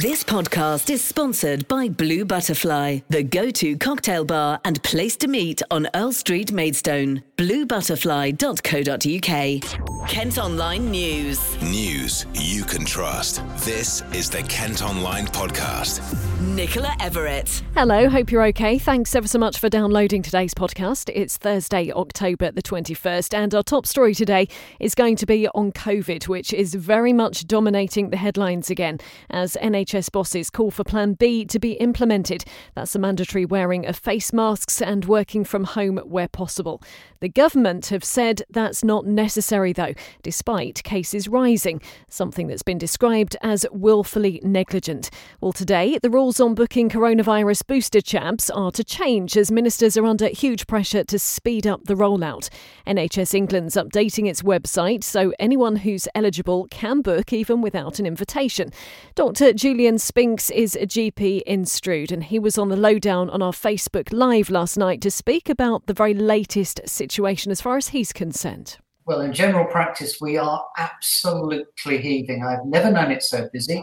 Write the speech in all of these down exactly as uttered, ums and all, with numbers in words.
This podcast is sponsored by Blue Butterfly, the go-to cocktail bar and place to meet on Earl Street, Maidstone. blue butterfly dot co dot u k. Kent Online News. News you can trust. This is the Kent Online Podcast. Nicola Everett. Hello, hope you're okay. Thanks ever so much for downloading today's podcast. It's Thursday, October the twenty-first, and our top story today is going to be on COVID, which is very much dominating the headlines again as N H S bosses call for Plan B to be implemented. That's the mandatory wearing of face masks and working from home where possible. The government have said that's not necessary though, despite cases rising, something that's been described as willfully negligent. Well, today, the rules on booking coronavirus booster jabs are to change as ministers are under huge pressure to speed up the rollout. N H S England's updating its website so anyone who's eligible can book even without an invitation. Dr Julian Julian Spinks is a G P in Strood, and he was on the lowdown on our Facebook Live last night to speak about the very latest situation as far as he's concerned. Well, in general practice, we are absolutely heaving. I've never known it so busy.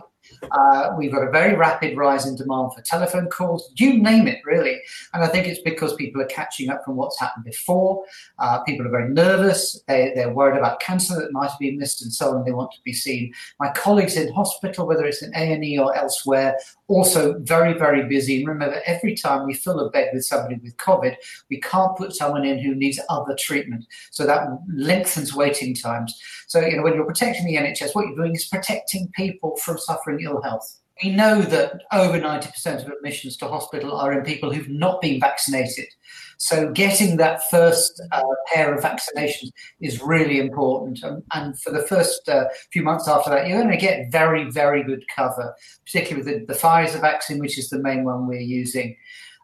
Uh, we've got a very rapid rise in demand for telephone calls, you name it, really. And I think it's because people are catching up from what's happened before. Uh, people are very nervous. They, they're worried about cancer that might have been missed and so on. They want to be seen. My colleagues in hospital, whether it's in A and E or elsewhere, also very, very busy. And remember, every time we fill a bed with somebody with COVID, we can't put someone in who needs other treatment. So that lengthens waiting times. So, you know, when you're protecting the N H S, what you're doing is protecting people from suffering ill health. We know that over ninety percent of admissions to hospital are in people who've not been vaccinated. So getting that first uh, pair of vaccinations is really important. And, and for the first uh, few months after that, you're going to get very, very good cover, particularly with the, the Pfizer vaccine, which is the main one we're using.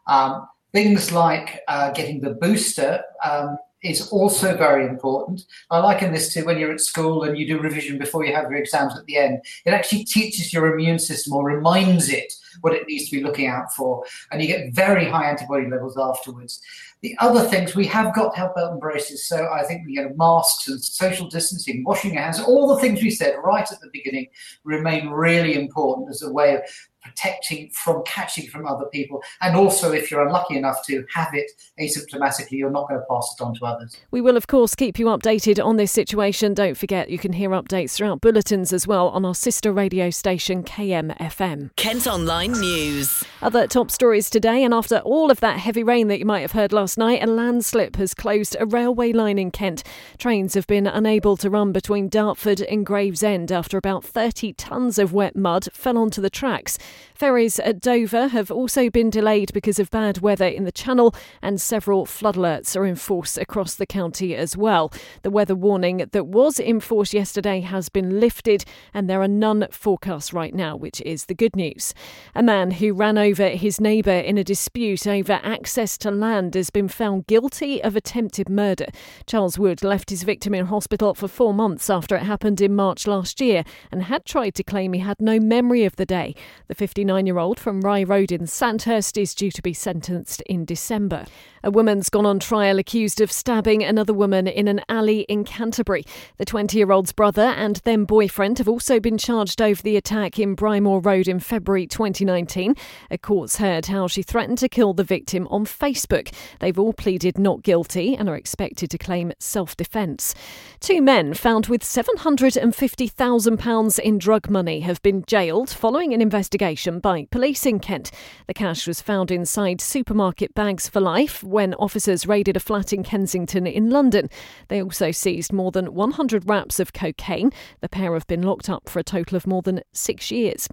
Um, things like uh, getting the booster um, is also very important. I liken this to when you're at school and you do revision before you have your exams at the end. It actually teaches your immune system or reminds it what it needs to be looking out for, and you get very high antibody levels afterwards. The other things, we have got help out and braces, so I think we get masks and social distancing, washing your hands, all the things we said right at the beginning remain really important as a way of protecting from catching from other people. And also, if you're unlucky enough to have it asymptomatically, you're not going to pass it on to others. We will, of course, keep you updated on this situation. Don't forget, you can hear updates throughout bulletins as well on our sister radio station, K M F M. Kent Online News. Other top stories today, and after all of that heavy rain that you might have heard last night, a landslip has closed a railway line in Kent. Trains have been unable to run between Dartford and Gravesend after about thirty tonnes of wet mud fell onto the tracks. Ferries at Dover have also been delayed because of bad weather in the Channel, and several flood alerts are in force across the county as well. The weather warning that was in force yesterday has been lifted, and there are none forecast right now, which is the good news. A man who ran over his neighbour in a dispute over access to land has been found guilty of attempted murder. Charles Wood left his victim in hospital for four months after it happened in March last year, and had tried to claim he had no memory of the day. The fifty-nine-year-old from Rye Road in Sandhurst is due to be sentenced in December. A woman's gone on trial accused of stabbing another woman in an alley in Canterbury. The twenty-year-old's brother and then boyfriend have also been charged over the attack in Brymore Road in February twenty nineteen. A court's heard how she threatened to kill the victim on Facebook. They've all pleaded not guilty and are expected to claim self-defence. Two men found with seven hundred fifty thousand pounds in drug money have been jailed following an investigation by police in Kent. The cash was found inside supermarket bags for life when officers raided a flat in Kensington in London. They also seized more than one hundred wraps of cocaine. The pair have been locked up for a total of more than six years.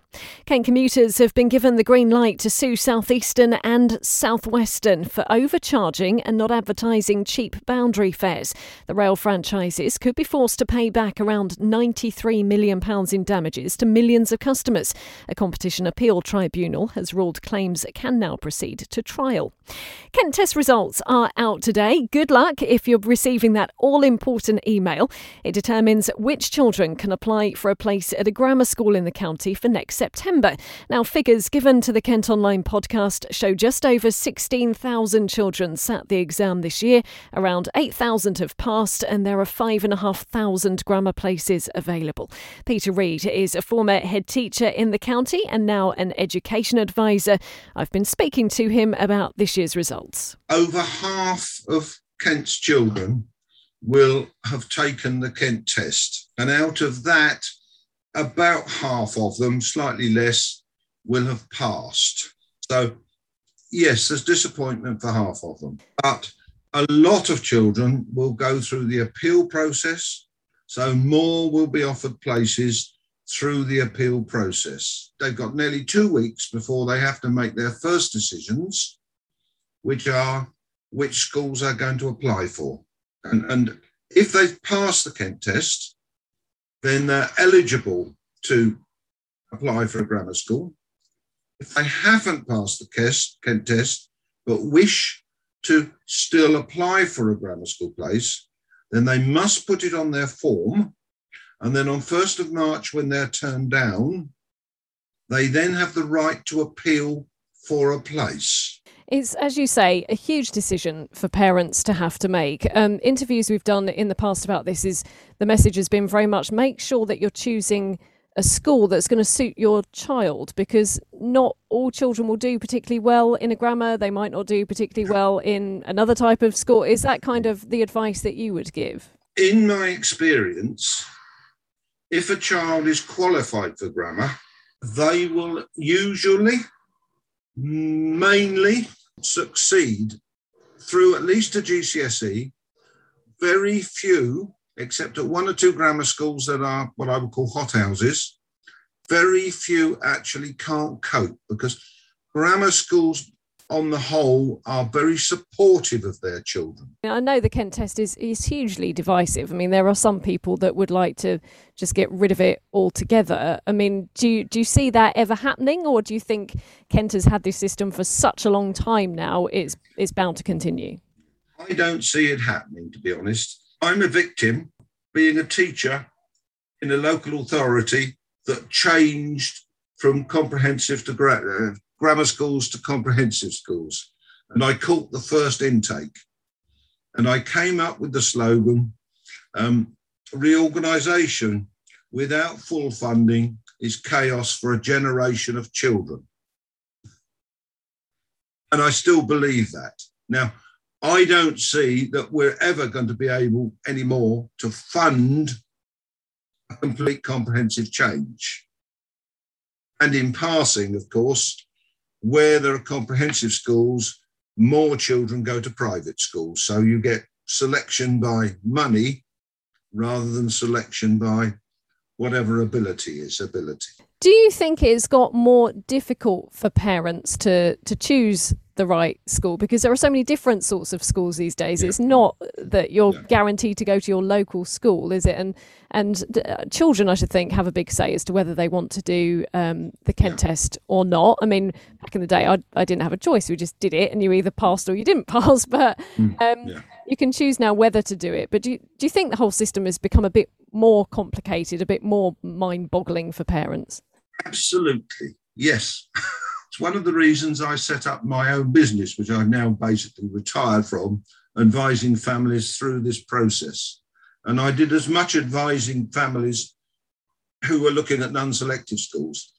Kent commuters have been given the green light to sue Southeastern and Southwestern for overcharging and not advertising cheap boundary fares. The rail franchises could be forced to pay back around ninety-three million pounds in damages to millions of customers. A competition Appeal Tribunal has ruled claims can now proceed to trial. Kent Test results are out today. Good luck if you're receiving that all-important email. It determines which children can apply for a place at a grammar school in the county for next September. Now, figures given to the Kent Online podcast show just over sixteen thousand children sat the exam this year. Around eight thousand have passed, and there are five thousand five hundred grammar places available. Peter Read is a former head teacher in the county and now now an education advisor. I've been speaking to him about this year's results. Over half of Kent's children will have taken the Kent Test, and out of that, about half of them, slightly less, will have passed. So, yes, there's disappointment for half of them, but a lot of children will go through the appeal process, so more will be offered places through the appeal process. They've got nearly two weeks before they have to make their first decisions, which are which schools they're going to apply for. And, and if they've passed the Kent Test, then they're eligible to apply for a grammar school. If they haven't passed the Kent Test, but wish to still apply for a grammar school place, then they must put it on their form. And then on first of March, when they're turned down, they then have the right to appeal for a place. It's, as you say, a huge decision for parents to have to make. Um, interviews we've done in the past about this is the message has been very much make sure that you're choosing a school that's going to suit your child, because not all children will do particularly well in a grammar. They might not do particularly well in another type of school. Is that kind of the advice that you would give? In my experience, if a child is qualified for grammar, they will usually mainly succeed through at least a G C S E. Very few, except at one or two grammar schools that are what I would call hothouses, very few actually can't cope, because grammar schools on the whole are very supportive of their children. I know the Kent Test is, is hugely divisive. I mean, there are some people that would like to just get rid of it altogether. I mean, do you, do you see that ever happening, or do you think Kent has had this system for such a long time now, it's, it's bound to continue? I don't see it happening, to be honest. I'm a victim, being a teacher in a local authority that changed from comprehensive to grammar, grammar schools to comprehensive schools. And I caught the first intake. And I came up with the slogan, um, reorganisation without full funding is chaos for a generation of children. And I still believe that. Now, I don't see that we're ever going to be able anymore to fund a complete comprehensive change. And in passing, of course, where there are comprehensive schools, more children go to private schools. So you get selection by money rather than selection by whatever ability is ability. Do you think it's got more difficult for parents to, to choose the right school, because there are so many different sorts of schools these days? Yeah. It's not that you're yeah. guaranteed to go to your local school, is it? And and uh, children, I should think, have a big say as to whether they want to do um, the Kent yeah. Test or not. I mean, back in the day, I, I didn't have a choice. We just did it, and you either passed or you didn't pass. But um, yeah. you can choose now whether to do it. But do you, do you think the whole system has become a bit more complicated, a bit more mind-boggling for parents? Absolutely, yes. It's one of the reasons I set up my own business, which I've now basically retired from, advising families through this process. And I did as much advising families who were looking at non-selective schools.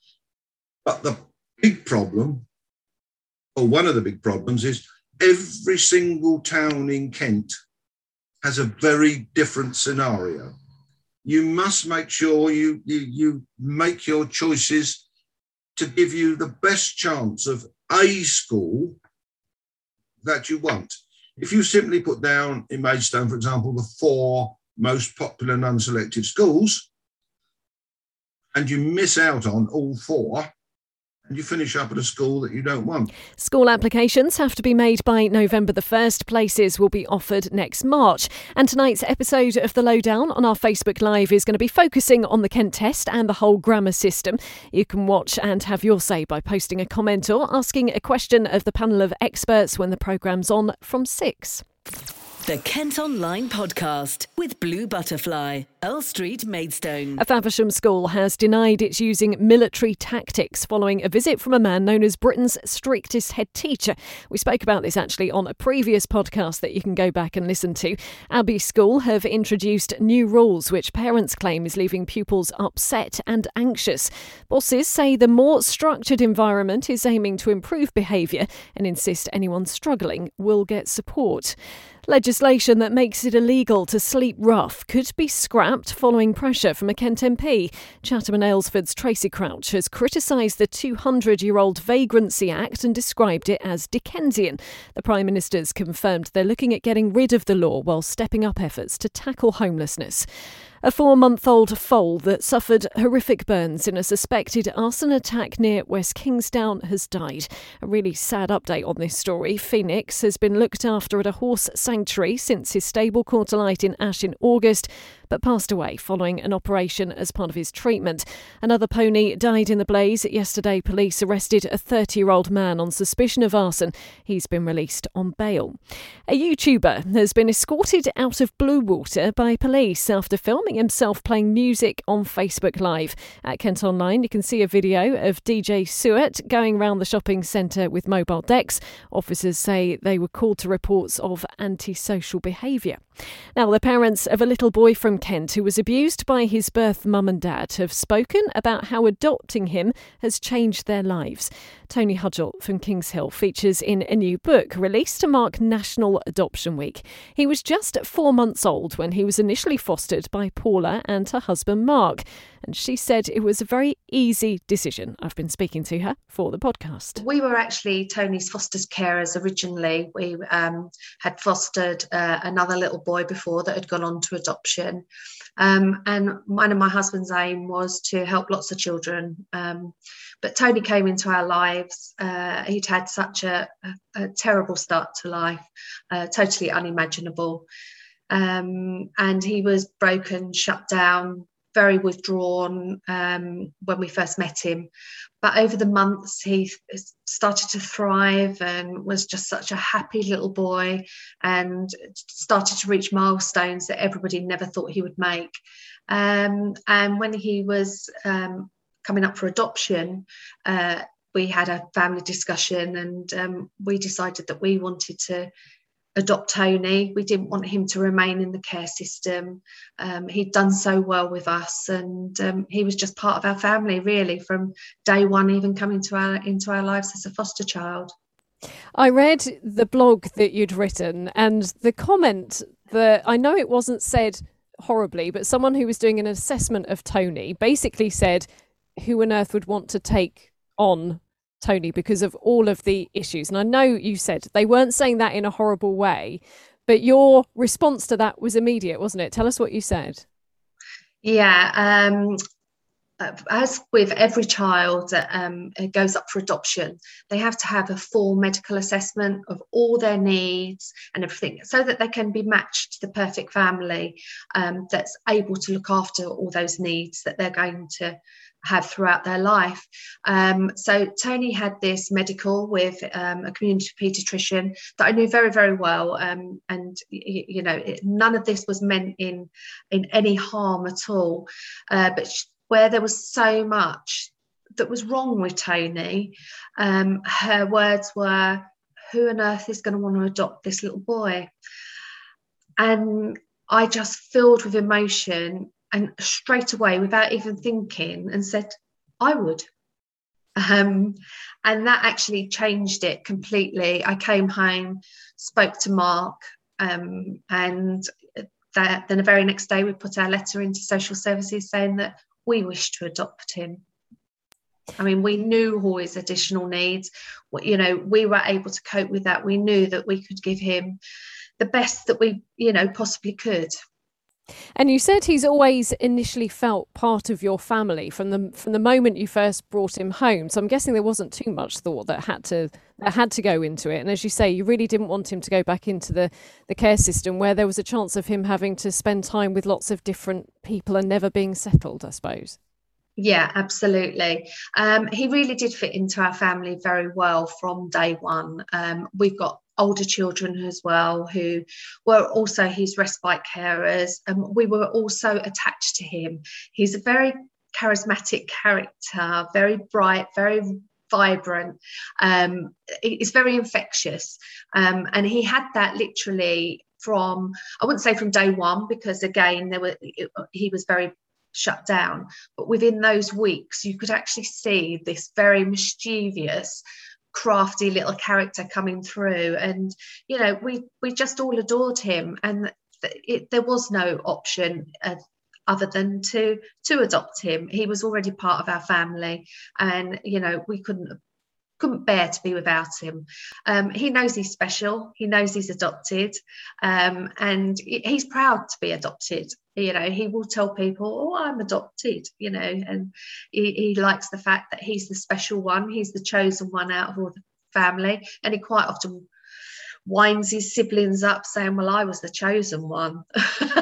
But the big problem, or one of the big problems, is every single town in Kent has a very different scenario. You must make sure you, you, you make your choices to give you the best chance of a school that you want. If you simply put down in Maidstone, for example, the four most popular non-selective schools, and you miss out on all four, and you finish up at a school that you don't want. School applications have to be made by November the first. Places will be offered next March. And tonight's episode of The Lowdown on our Facebook Live is going to be focusing on the Kent Test and the whole grammar system. You can watch and have your say by posting a comment or asking a question of the panel of experts when the programme's on from six. The Kent Online Podcast with Blue Butterfly, Earl Street, Maidstone. A Faversham school has denied it's using military tactics following a visit from a man known as Britain's strictest head teacher. We spoke about this actually on a previous podcast that you can go back and listen to. Abbey School have introduced new rules which parents claim is leaving pupils upset and anxious. Bosses say the more structured environment is aiming to improve behaviour and insist anyone struggling will get support. Legislation that makes it illegal to sleep rough could be scrapped following pressure from a Kent M P. Chatham and Aylesford's Tracy Crouch has criticised the two hundred year old Vagrancy Act and described it as Dickensian. The Prime Minister's confirmed they're looking at getting rid of the law while stepping up efforts to tackle homelessness. A four-month-old foal that suffered horrific burns in a suspected arson attack near West Kingsdown has died. A really sad update on this story. Phoenix has been looked after at a horse sanctuary since his stable caught alight in Ash in August, but passed away following an operation as part of his treatment. Another pony died in the blaze. Yesterday, police arrested a thirty-year-old man on suspicion of arson. He's been released on bail. A YouTuber has been escorted out of Bluewater by police after filming himself playing music on Facebook Live. At Kent Online, you can see a video of D J Suet going round the shopping centre with mobile decks. Officers say they were called to reports of antisocial behaviour. Now, the parents of a little boy from Kent who was abused by his birth mum and dad have spoken about how adopting him has changed their lives. Tony Hudgell from Kings Hill features in a new book released to mark National Adoption Week. He was just four months old when he was initially fostered by Paula and her husband Mark, and she said it was a very easy decision. I've been speaking to her for the podcast. We were actually Tony's foster carers originally. We um, had fostered uh, another little boy before that had gone on to adoption, um, and one of my husband's aim was to help lots of children, um, but Tony came into our lives. Uh, he'd had such a, a terrible start to life, uh, totally unimaginable. Um, and he was broken, shut down, very withdrawn um, when we first met him. But over the months, he started to thrive and was just such a happy little boy and started to reach milestones that everybody never thought he would make. Um, and when he was um, coming up for adoption, uh, we had a family discussion and um, we decided that we wanted to adopt Tony. We didn't want him to remain in the care system. Um, he'd done so well with us, and um, he was just part of our family, really, from day one, even coming to our, into our lives as a foster child. I read the blog that you'd written, and the comment that, I know it wasn't said horribly, but someone who was doing an assessment of Tony basically said, who on earth would want to take on Tony because of all of the issues? And I know you said they weren't saying that in a horrible way, but your response to that was immediate, wasn't it? Tell us what you said. Yeah, um, as with every child that um, goes up for adoption, they have to have a full medical assessment of all their needs and everything so that they can be matched to the perfect family um, that's able to look after all those needs that they're going to have throughout their life. Um, so Tony had this medical with um, a community paediatrician that I knew very, very well. Um, and, y- you know, it, none of this was meant in, in any harm at all. Uh, but sh- where there was so much that was wrong with Tony, um, her words were, who on earth is going to want to adopt this little boy? And I just filled with emotion and straight away, without even thinking, and said, I would. Um, and that actually changed it completely. I came home, spoke to Mark, um, and that, then the very next day we put our letter into social services saying that we wished to adopt him. I mean, we knew all his additional needs. You know, we were able to cope with that. We knew that we could give him the best that we, you know, possibly could. And you said he's always initially felt part of your family from the from the moment you first brought him home. So I'm guessing there wasn't too much thought that had to that had to go into it. And as you say, you really didn't want him to go back into the, the care system where there was a chance of him having to spend time with lots of different people and never being settled, I suppose. Yeah, absolutely. Um, he really did fit into our family very well from day one. Um, we've got older children as well, who were also his respite carers, and we were also attached to him. He's a very charismatic character, very bright, very vibrant. Um, it's very infectious, um, and he had that literally from, I wouldn't say from day one, because again there were it, he was very shut down, but within those weeks you could actually see this very mischievous, crafty little character coming through, and you know we we just all adored him, and th- it, there was no option uh, other than to to adopt him. He was already part of our family, and you know we couldn't couldn't bear to be without him. Um, he knows he's special, he knows he's adopted, um, and he's proud to be adopted. You know, he will tell people, oh, I'm adopted, you know, and he, he likes the fact that he's the special one, he's the chosen one out of all the family, and he quite often winds his siblings up saying, well, I was the chosen one.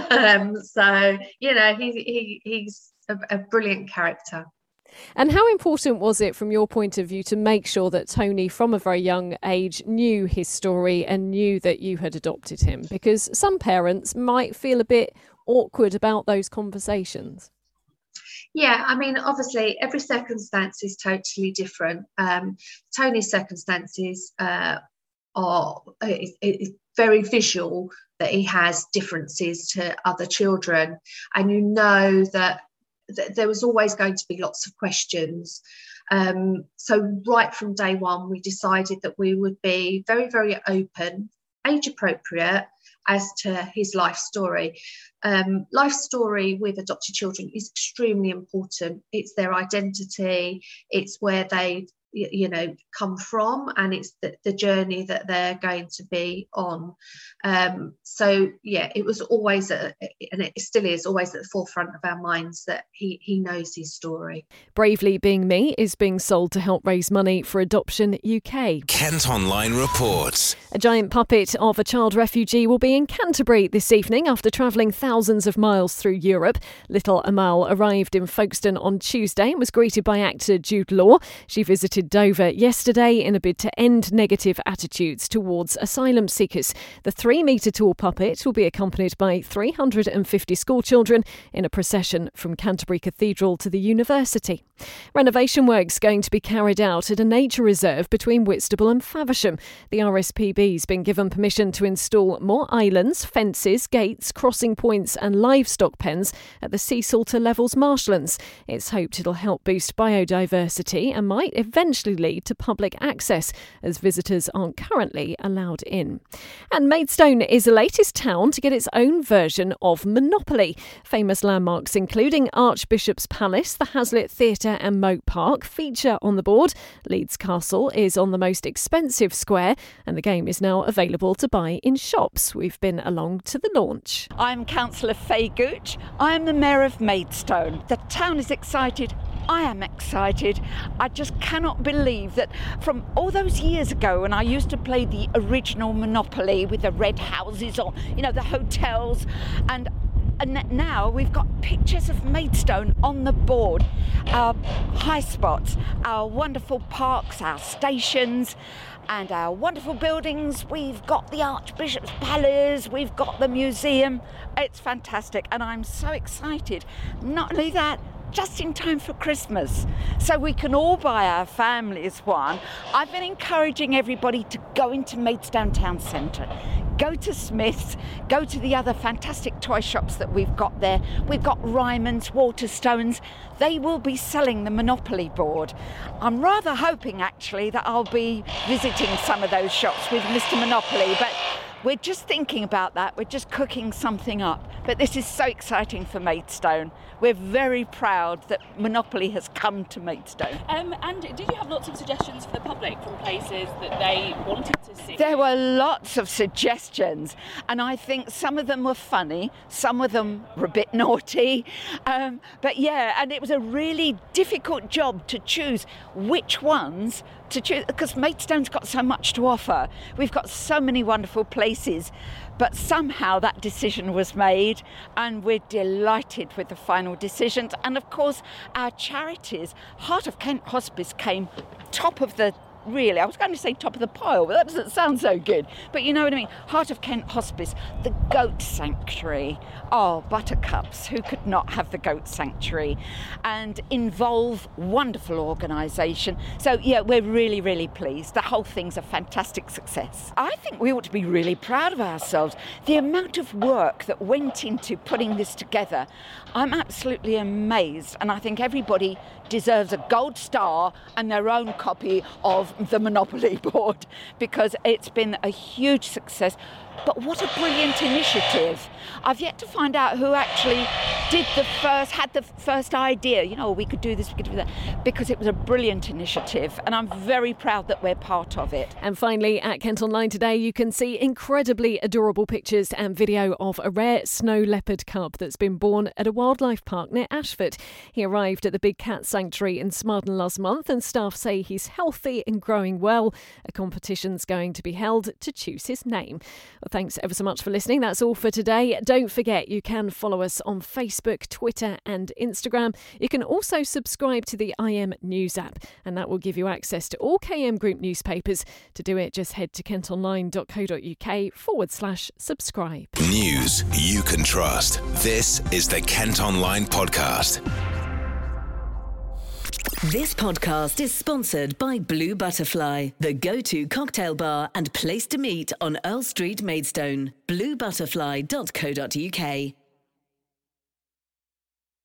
um, so, you know, he, he he's a, a brilliant character. And how important was it from your point of view to make sure that Tony from a very young age knew his story and knew that you had adopted him? Because some parents might feel a bit awkward about those conversations. Yeah, I mean, obviously every circumstance is totally different. Um, Tony's circumstances uh, are it, it's very visual that he has differences to other children, and you know that there was always going to be lots of questions. Um, so right from day one, we decided that we would be very, very open, age appropriate, as to his life story. Um, life story with adopted children is extremely important. It's their identity, it's where they, you know, come from, and it's the, the journey that they're going to be on. Um, so, yeah, it was always, a, and it still is, always at the forefront of our minds that he, he knows his story. Bravely Being Me is being sold to help raise money for Adoption U K. Kent Online reports. A giant puppet of a child refugee will be in Canterbury this evening after travelling thousands of miles through Europe. Little Amal arrived in Folkestone on Tuesday and was greeted by actor Jude Law. She visited Dover yesterday in a bid to end negative attitudes towards asylum seekers. The three metre tall puppet will be accompanied by three hundred fifty schoolchildren in a procession from Canterbury Cathedral to the university. Renovation works going to be carried out at a nature reserve between Whitstable and Faversham. The R S P B's been given permission to install more islands, fences, gates, crossing points and livestock pens at the Sea Salter Levels marshlands. It's hoped it'll help boost biodiversity and might eventually lead to public access, as visitors aren't currently allowed in. And Maidstone is the latest town to get its own version of Monopoly. Famous landmarks including Archbishop's Palace, the Hazlitt Theatre and Moat Park feature on the board. Leeds Castle is on the most expensive square, and the game is now available to buy in shops. We've been along to the launch. I'm Councillor Faye Gooch. I'm the Mayor of Maidstone. The town is excited. I am excited. I just cannot believe that from all those years ago when I used to play the original Monopoly with the red houses on, you know, the hotels, and and now we've got pictures of Maidstone on the board, our high spots, our wonderful parks, our stations, and our wonderful buildings. We've got the Archbishop's Palace, we've got the museum. It's fantastic, and I'm so excited. Not only that, just in time for Christmas, so we can all buy our families one. I've been encouraging everybody to go into Maidstone Town Centre, go to Smith's, go to the other fantastic toy shops that we've got there. We've got Ryman's, Waterstones. They will be selling the Monopoly board. I'm rather hoping actually that I'll be visiting some of those shops with Mister Monopoly, but we're just thinking about that. We're just cooking something up. But this is so exciting for Maidstone. We're very proud that Monopoly has come to Maidstone. Um, and did you have lots of suggestions for the public from places that they wanted to see? There were lots of suggestions. And I think some of them were funny. Some of them were a bit naughty. Um, but yeah, and it was a really difficult job to choose which ones to choose, because Maidstone's got so much to offer. We've got so many wonderful places, but somehow that decision was made, and we're delighted with the final decisions. And of course, our charities, Heart of Kent Hospice came top of the really, I was going to say top of the pile, but that doesn't sound so good. But you know what I mean? Heart of Kent Hospice, the goat sanctuary. Oh, buttercups, who could not have the goat sanctuary? And Involve, wonderful organisation. So yeah, we're really, really pleased. The whole thing's a fantastic success. I think we ought to be really proud of ourselves. The amount of work that went into putting this together, I'm absolutely amazed. And I think everybody deserves a gold star and their own copy of the Monopoly board, because it's been a huge success. But what a brilliant initiative. I've yet to find out who actually did the first, had the first idea, you know, we could do this, we could do that, because it was a brilliant initiative and I'm very proud that we're part of it. And finally, at Kent Online today, you can see incredibly adorable pictures and video of a rare snow leopard cub that's been born at a wildlife park near Ashford. He arrived at the Big Cat Sanctuary in Smarden last month and staff say he's healthy and growing well. A competition's going to be held to choose his name. Well, thanks ever so much for listening. That's all for today. Don't forget, you can follow us on Facebook, Twitter and Instagram. You can also subscribe to the I M News app and that will give you access to all K M Group newspapers. To do it, just head to kentonline.co.uk forward slash subscribe. News you can trust. This is the Kent Online Podcast. This podcast is sponsored by Blue Butterfly, the go-to cocktail bar and place to meet on Earl Street, Maidstone. blue butterfly dot co dot U K